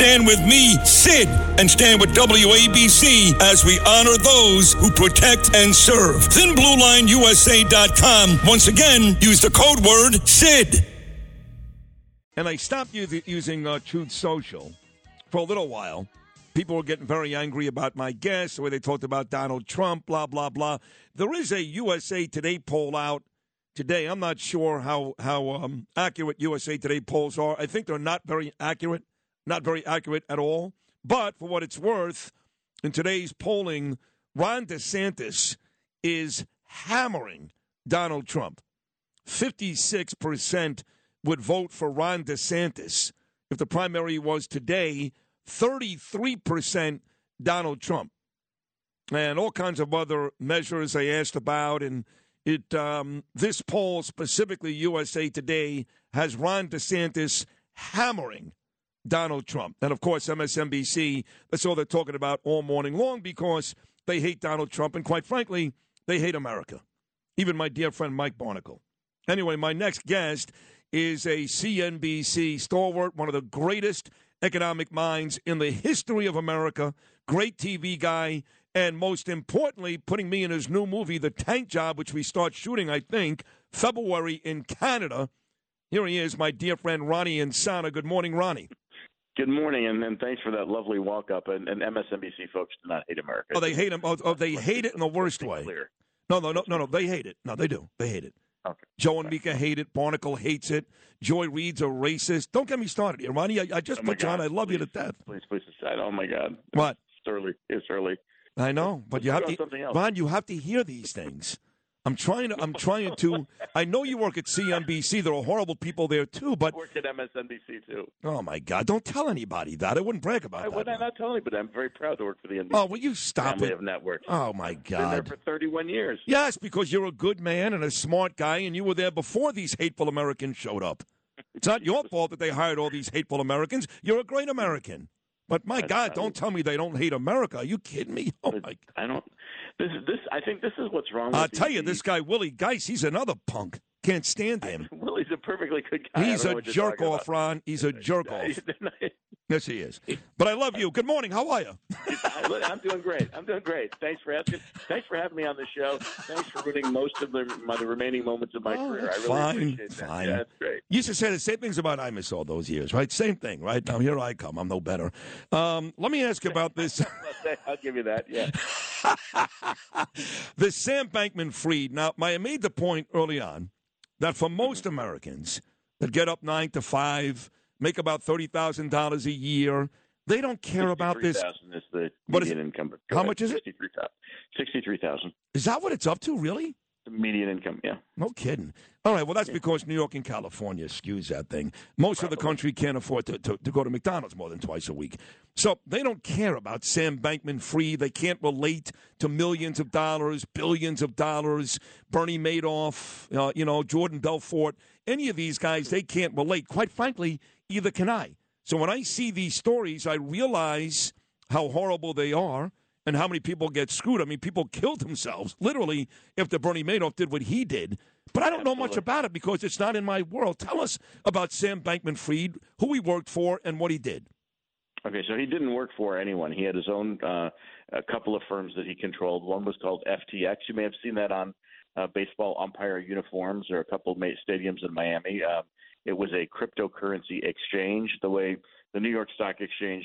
Stand with me, SID, and stand with WABC as we honor those who protect and serve. ThinBlueLineUSA.com. Once again, use the code word SID. And they stopped using Truth Social for a little while. People were getting very angry about my guests, the way they talked about Donald Trump, blah, blah, blah. There is a USA Today poll out today. I'm not sure how accurate USA Today polls are. I think they're not very accurate at all. But for what it's worth, in today's polling, Ron DeSantis is hammering Donald Trump. 56% would vote for Ron DeSantis. If the primary was today, 33% Donald Trump. And all kinds of other measures they asked about. And this poll, specifically USA Today, has Ron DeSantis hammering Donald Trump. And, of course, MSNBC, that's all they're talking about all morning long because they hate Donald Trump. And, quite frankly, they hate America, even my dear friend Mike Barnicle. Anyway, my next guest is a CNBC stalwart, one of the greatest economic minds in the history of America, great TV guy, and most importantly, putting me in his new movie, The Tank Job, which we start shooting, I think, February in Canada. Here he is, my dear friend, Ronnie Insana. Good morning, Ronnie. Good morning, and thanks for that lovely walk-up. And MSNBC folks do not hate America. Oh, they hate them. Oh, they hate it in the worst way. Clear. No, they hate it. No, they do. They hate it. Okay. Joe and Mika hate it. Barnicle hates it. Joy Reid's a racist. Don't get me started here, Ronnie. I just put you on. I love you to death. Please decide. Oh, my God. What? It's early. I know, but you have to, Ron, you have to hear these things. I'm trying to. I know you work at CNBC. There are horrible people there, too. But I work at MSNBC, too. Oh, my God. Don't tell anybody that. I wouldn't brag about that. Would I not tell anybody? I'm very proud to work for the NBC. Oh, will you stop family it? Of networks. Oh, my God. I've been there for 31 years. Yes, because you're a good man and a smart guy, and you were there before these hateful Americans showed up. It's not your fault that they hired all these hateful Americans. You're a great American. But, my God, don't tell me they don't hate America. Are you kidding me? Oh, my God. I don't. I think this is what's wrong with I'll tell you, this guy, Willie Geist, he's another punk. Can't stand him. Willie's a perfectly good guy. He's a jerk-off, Ron. He's a jerk-off. Yes, he is. But I love you. Good morning. How are you? I'm doing great. Thanks for asking. Thanks for having me on the show. Thanks for ruining most of the remaining moments of my career. I really appreciate that. Fine. Yeah, that's great. You used to say the same things about Imus all those years, right? Same thing, right? Now here I come. I'm no better. Let me ask you about this. I'll give you that, yeah. The Sam Bankman-Fried. Now, I made the point early on that for most Americans that get up 9 to 5, make about $30,000 a year, they don't care about this. Is the median income. How much is it? $63,000. Is that what it's up to, really? The median income, yeah. No kidding. All right, well, that's because New York and California skews that thing. Most of the country can't afford to go to McDonald's more than twice a week. So they don't care about Sam Bankman-Fried. They can't relate to millions of dollars, billions of dollars, Bernie Madoff, Jordan Belfort. Any of these guys, they can't relate. Quite frankly, either can I. So when I see these stories, I realize how horrible they are and how many people get screwed. I mean, people kill themselves, literally, after Bernie Madoff did what he did. But I don't know much about it because it's not in my world. Tell us about Sam Bankman-Fried, who he worked for, and what he did. Okay, so he didn't work for anyone. He had his own a couple of firms that he controlled. One was called FTX. You may have seen that on baseball umpire uniforms or a couple of stadiums in Miami. It was a cryptocurrency exchange, the way the New York Stock Exchange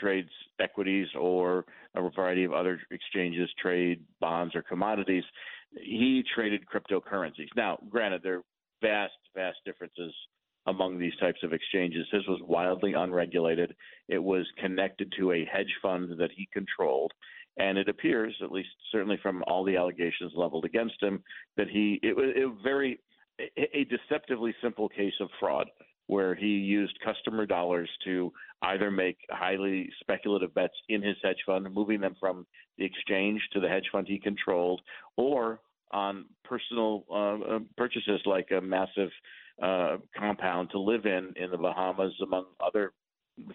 trades equities or a variety of other exchanges trade bonds or commodities. He traded cryptocurrencies. Now, granted, there are vast, vast differences among these types of exchanges. His was wildly unregulated. It was connected to a hedge fund that he controlled. And it appears, at least certainly from all the allegations leveled against him, that it was a deceptively simple case of fraud. where he used customer dollars to either make highly speculative bets in his hedge fund, moving them from the exchange to the hedge fund he controlled, or on personal purchases like a massive compound to live in the Bahamas, among other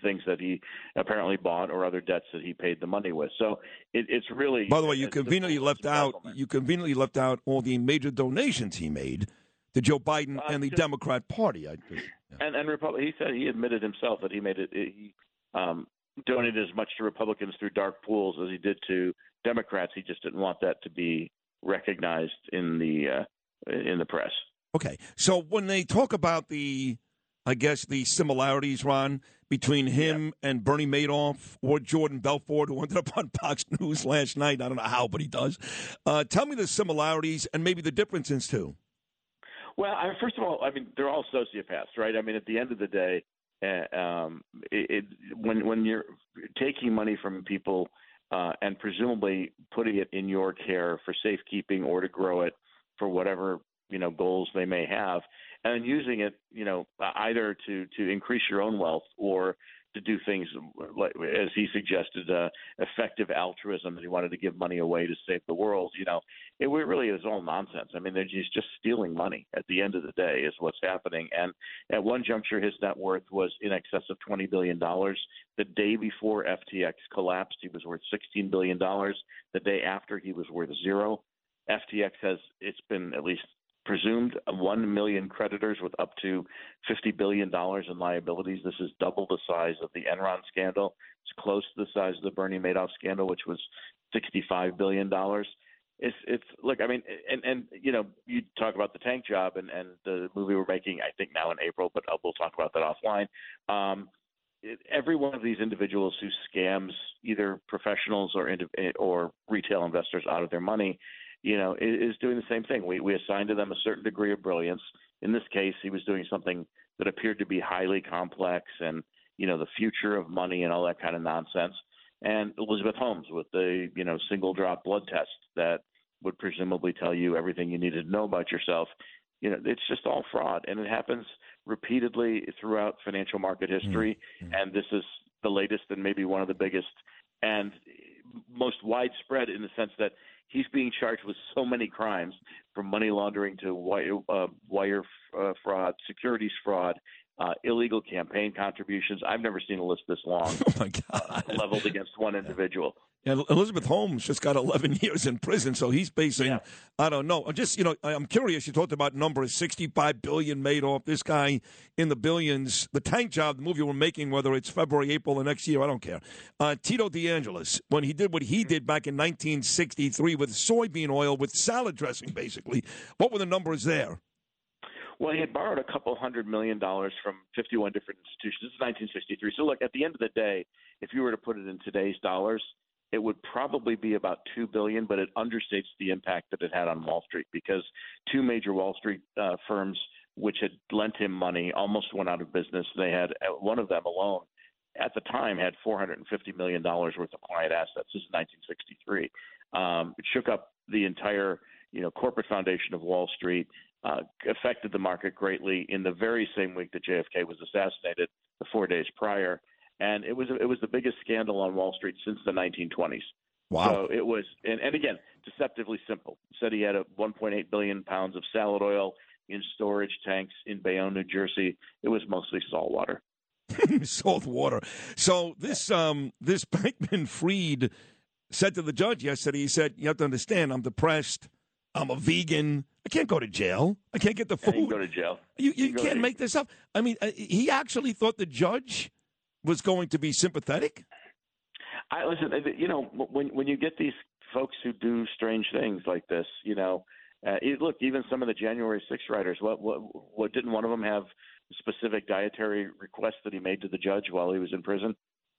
things that he apparently bought or other debts that he paid the money with. So it's really. By the way, you conveniently left out all the major donations he made to Joe Biden and the Democrat Party. And he said, he admitted himself that he made it. He donated as much to Republicans through dark pools as he did to Democrats. He just didn't want that to be recognized in the press. Okay, so when they talk about the similarities, Ron, between him and Bernie Madoff or Jordan Belfort, who ended up on Fox News last night. I don't know how, but he does. Tell me the similarities and maybe the differences, too. Well, first of all, they're all sociopaths, right? At the end of the day, when you're taking money from people and presumably putting it in your care for safekeeping or to grow it for whatever goals they may have, and using it, either to increase your own wealth or to do things like, as he suggested, effective altruism, that he wanted to give money away to save the world. It really is all nonsense. They're just stealing money at the end of the day is what's happening. And at one juncture, his net worth was in excess of $20 billion. The day before FTX collapsed, he was worth $16 billion. The day after, he was worth zero. FTX it's been at least presumed 1 million creditors with up to $50 billion in liabilities. This is double the size of the Enron scandal. It's close to the size of the Bernie Madoff scandal, which was $65 billion. It's look, you talk about The Tank Job and the movie we're making, I think now in April, but we'll talk about that offline. Every one of these individuals who scams either professionals or retail investors out of their money is doing the same thing. We assign to them a certain degree of brilliance. In this case, he was doing something that appeared to be highly complex and, the future of money and all that kind of nonsense. And Elizabeth Holmes with the, single drop blood test that would presumably tell you everything you needed to know about yourself. It's just all fraud. And it happens repeatedly throughout financial market history. Mm-hmm. And this is the latest and maybe one of the biggest and most widespread in the sense that he's being charged with so many crimes, from money laundering to wire fraud, securities fraud, illegal campaign contributions. I've never seen a list this long leveled against one individual. And Elizabeth Holmes just got 11 years in prison, so he's facing, I don't know. Just, I'm curious. You talked about numbers, $65 billion made off this guy in the billions. The Tank Job, the movie we're making, whether it's February, April, or next year, I don't care. Tito DeAngelis, when he did what he did back in 1963 with soybean oil, with salad dressing, basically, what were the numbers there? Well, he had borrowed a couple $100 million from 51 different institutions. This is 1963. So, look, at the end of the day, if you were to put it in today's dollars, it would probably be about $2 billion, but it understates the impact that it had on Wall Street, because two major Wall Street firms which had lent him money almost went out of business. They had one of them alone at the time had $450 million worth of client assets. This is 1963. It shook up the entire corporate foundation of Wall Street, affected the market greatly in the very same week that JFK was assassinated, the 4 days prior. And it was the biggest scandal on Wall Street since the 1920s. Wow! So it was, and again, deceptively simple. It said he had 1.8 billion pounds of salad oil in storage tanks in Bayonne, New Jersey. It was mostly salt water. Salt water. So this Bankman-Fried said to the judge yesterday. He said, "You have to understand, I'm depressed. I'm a vegan. I can't go to jail. I can't get the food. You can go to jail. You can't make this up." He actually thought the judge was going to be sympathetic? Listen, when you get these folks who do strange things like this, look, even some of the January 6th writers, what didn't one of them have specific dietary requests that he made to the judge while he was in prison?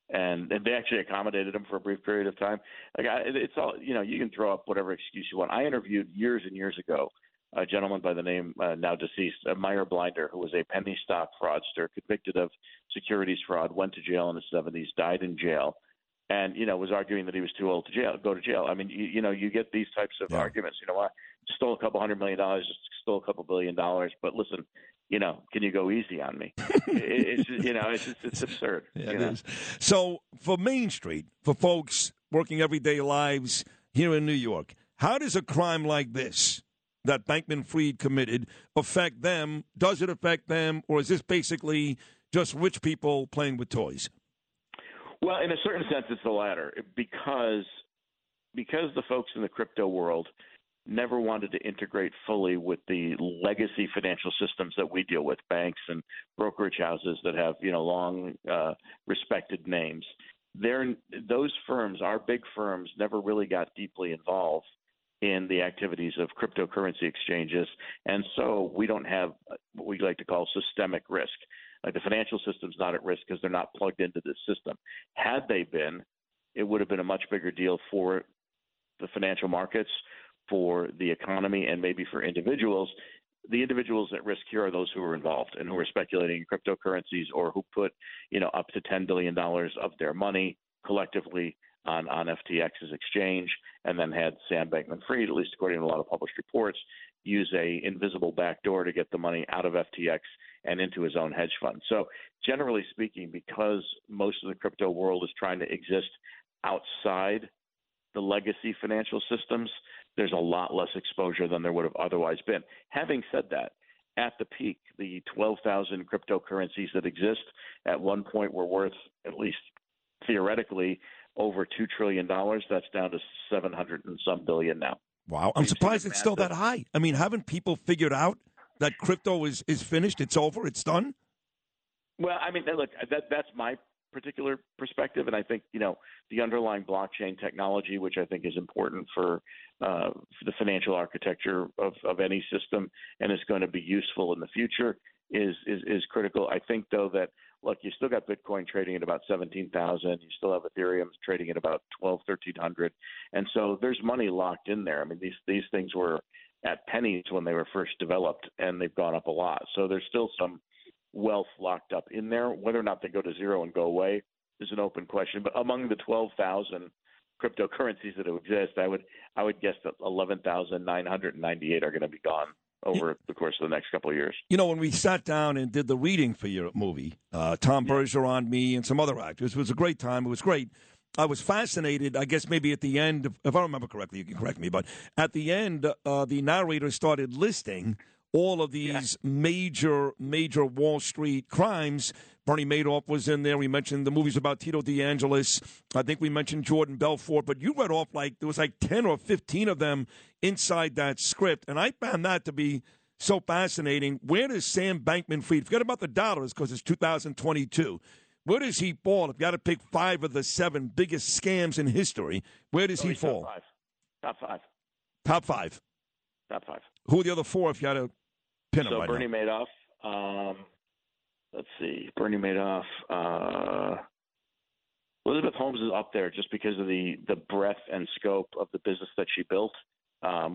And they actually accommodated him for a brief period of time. It's all, you can throw up whatever excuse you want. I interviewed years and years ago a gentleman by the name, now deceased, Meyer Blinder, who was a penny stock fraudster, convicted of securities fraud, went to jail in the 70s, died in jail. and, you know, was arguing that he was too old to go to jail. I mean, you know, you get these types of arguments. You know, I stole $200 million, stole $2 billion. But listen, you know, can you go easy on me? It's absurd. Yeah, it is. So for Main Street, for folks working everyday lives here in New York, how does a crime like this that Bankman-Fried committed affect them? Does it affect them, or is this basically just rich people playing with toys? Well, in a certain sense, it's the latter, because the folks in the crypto world never wanted to integrate fully with the legacy financial systems that we deal with, banks and brokerage houses that have, you know, long respected names. Those firms, our big firms, never really got deeply involved in the activities of cryptocurrency exchanges, and so we don't have what we like to call systemic risk. Like, the financial system's not at risk because they're not plugged into this system. Had they been, it would have been a much bigger deal for the financial markets, for the economy, and maybe for individuals. The individuals at risk here are those who are involved and who are speculating in cryptocurrencies, or who put, you know, up to $10 billion of their money collectively on FTX's exchange, and then had Sam Bankman-Fried, at least according to a lot of published reports, use a invisible backdoor to get the money out of FTX and into his own hedge fund. So generally speaking, because most of the crypto world is trying to exist outside the legacy financial systems, there's a lot less exposure than there would have otherwise been. Having said that, at the peak, the 12,000 cryptocurrencies that exist at one point were worth, at least theoretically, over $2 trillion. That's down to 700 and some billion now. Wow. I'm surprised it's still that high. I mean, haven't people figured out that crypto is finished? It's over? It's done? Well, I mean, look, that's my particular perspective. And I think, you know, the underlying blockchain technology, which I think is important for the financial architecture of any system, and is going to be useful in the future, is critical. I think, though, that, look, you still got Bitcoin trading at about 17,000. You still have Ethereum trading at about 1,300. And so there's money locked in there. I mean, these things were at pennies when they were first developed, and they've gone up a lot. So there's still some wealth locked up in there. Whether or not they go to zero and go away is an open question. But among the 12,000 cryptocurrencies that exist, I would guess that 11,998 are going to be gone over the course of the next couple of years. You know, when we sat down and did the reading for your movie, Tom Bergeron, me, and some other actors, it was a great time. It was great. I was fascinated, I guess maybe at the end, if I remember correctly, you can correct me, but at the end, the narrator started listing all of these major Wall Street crimes. Bernie Madoff was in there. We mentioned the movies about Tito DeAngelis. I think we mentioned Jordan Belfort. But you read off there was 10 or 15 of them inside that script. And I found that to be so fascinating. Where does Sam Bankman-Fried, forget about the dollars because it's 2022, where does he fall? If you got to pick 5 of the 7 biggest scams in history, where does he fall? Top five. Who are the other 4 if you had to pin them right now? So Bernie Madoff. Let's see. Bernie Madoff. Elizabeth Holmes is up there just because of the breadth and scope of the business that she built,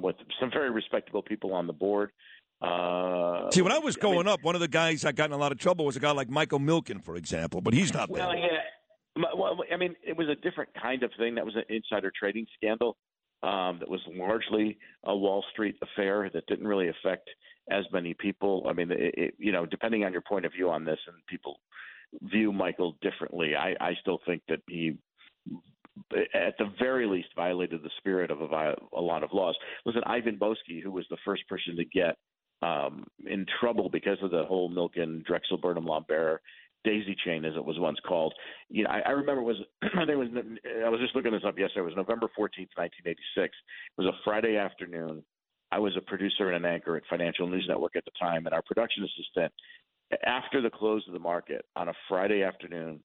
with some very respectable people on the board. See, when I was growing up, one of the guys that got in a lot of trouble was a guy like Michael Milken, for example, but he's not there. Well, I mean, it was a different kind of thing. That was an insider trading scandal that was largely a Wall Street affair that didn't really affect as many people. I mean, depending on your point of view on this, and people view Michael differently, I still think that he, at the very least, violated the spirit of a lot of laws. Listen, Ivan Boesky, who was the first person to get in trouble because of the whole Milken, Drexel Burnham Lambert daisy chain, as it was once called. You know, I remember I was just looking this up yesterday. It was November 14th, 1986. It was a Friday afternoon. I was a producer and an anchor at Financial News Network at the time, and our production assistant, after the close of the market on a Friday afternoon,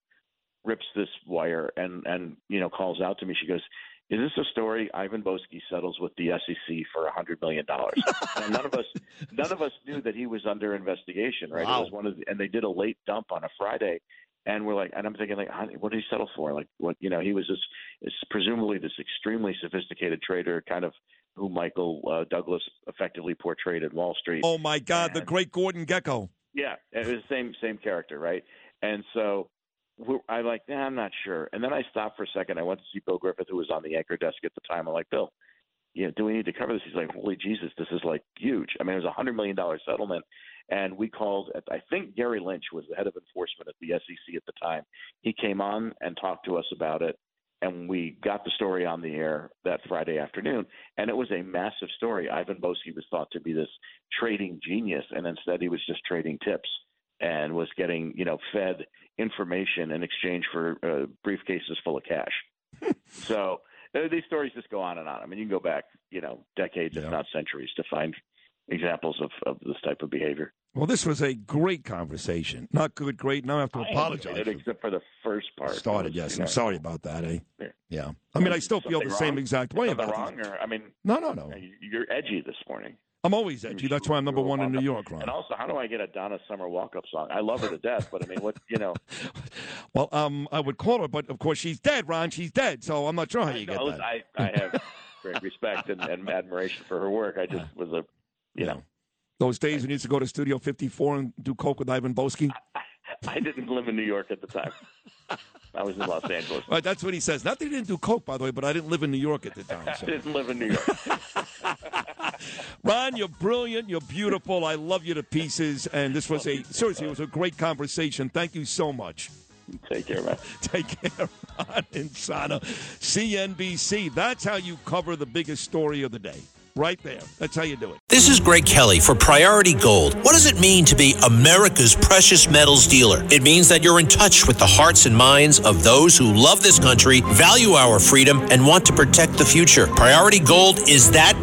rips this wire and you know, calls out to me. She goes, "Is this a story? Ivan Boesky settles with the SEC for $100 million." And none of us knew that he was under investigation, right? Wow. It was and they did a late dump on a Friday, and we're like, and I'm thinking, like, what did he settle for? Like, what, you know, he was this presumably this extremely sophisticated trader, kind of who Michael Douglas effectively portrayed at Wall Street. Oh my God, the great Gordon Gekko. Yeah, it was the same character, right? And so I like, nah, I'm not sure. And then I stopped for a second. I went to see Bill Griffith, who was on the anchor desk at the time. I'm like, Bill, you know, do we need to cover this? He's like, holy Jesus, this is like huge. I mean, it was a $100 million settlement. And we called, I think Gary Lynch was the head of enforcement at the SEC at the time. He came on and talked to us about it. And we got the story on the air that Friday afternoon, and it was a massive story. Ivan Boesky was thought to be this trading genius, and instead he was just trading tips and was getting, you know, fed information in exchange for briefcases full of cash. So these stories just go on and on. I mean, you can go back, you know, decades, if not centuries, to find examples of this type of behavior. Well, this was a great conversation. Not good, great. Now I have to apologize. Except for the first part. Yes. I'm sorry about that, eh? Yeah. I mean, I still feel the same exact way about it. I mean, no. You're edgy this morning. I'm always edgy. That's why I'm number one in New York, Ron. And also, how do I get a Donna Summer walk-up song? I love her to death, but I mean, what, you know. Well, I would call her, but of course she's dead, Ron. She's dead, so I'm not sure how you get that. I have great respect and admiration for her work. I just was a, you know. Those days when you used to go to Studio 54 and do coke with Ivan Boesky? I didn't live in New York at the time. I was in Los Angeles. Right, that's what he says. Not that he didn't do coke, by the way, but I didn't live in New York at the time. So. I didn't live in New York. Ron, you're brilliant. You're beautiful. I love you to pieces. And this was it was a great conversation. Thank you so much. Take care, man. Take care, Ron Insana. CNBC, that's how you cover the biggest story of the day. Right there. That's how you do it. This is Greg Kelly for Priority Gold. What does it mean to be America's precious metals dealer? It means that you're in touch with the hearts and minds of those who love this country, value our freedom, and want to protect the future. Priority Gold is that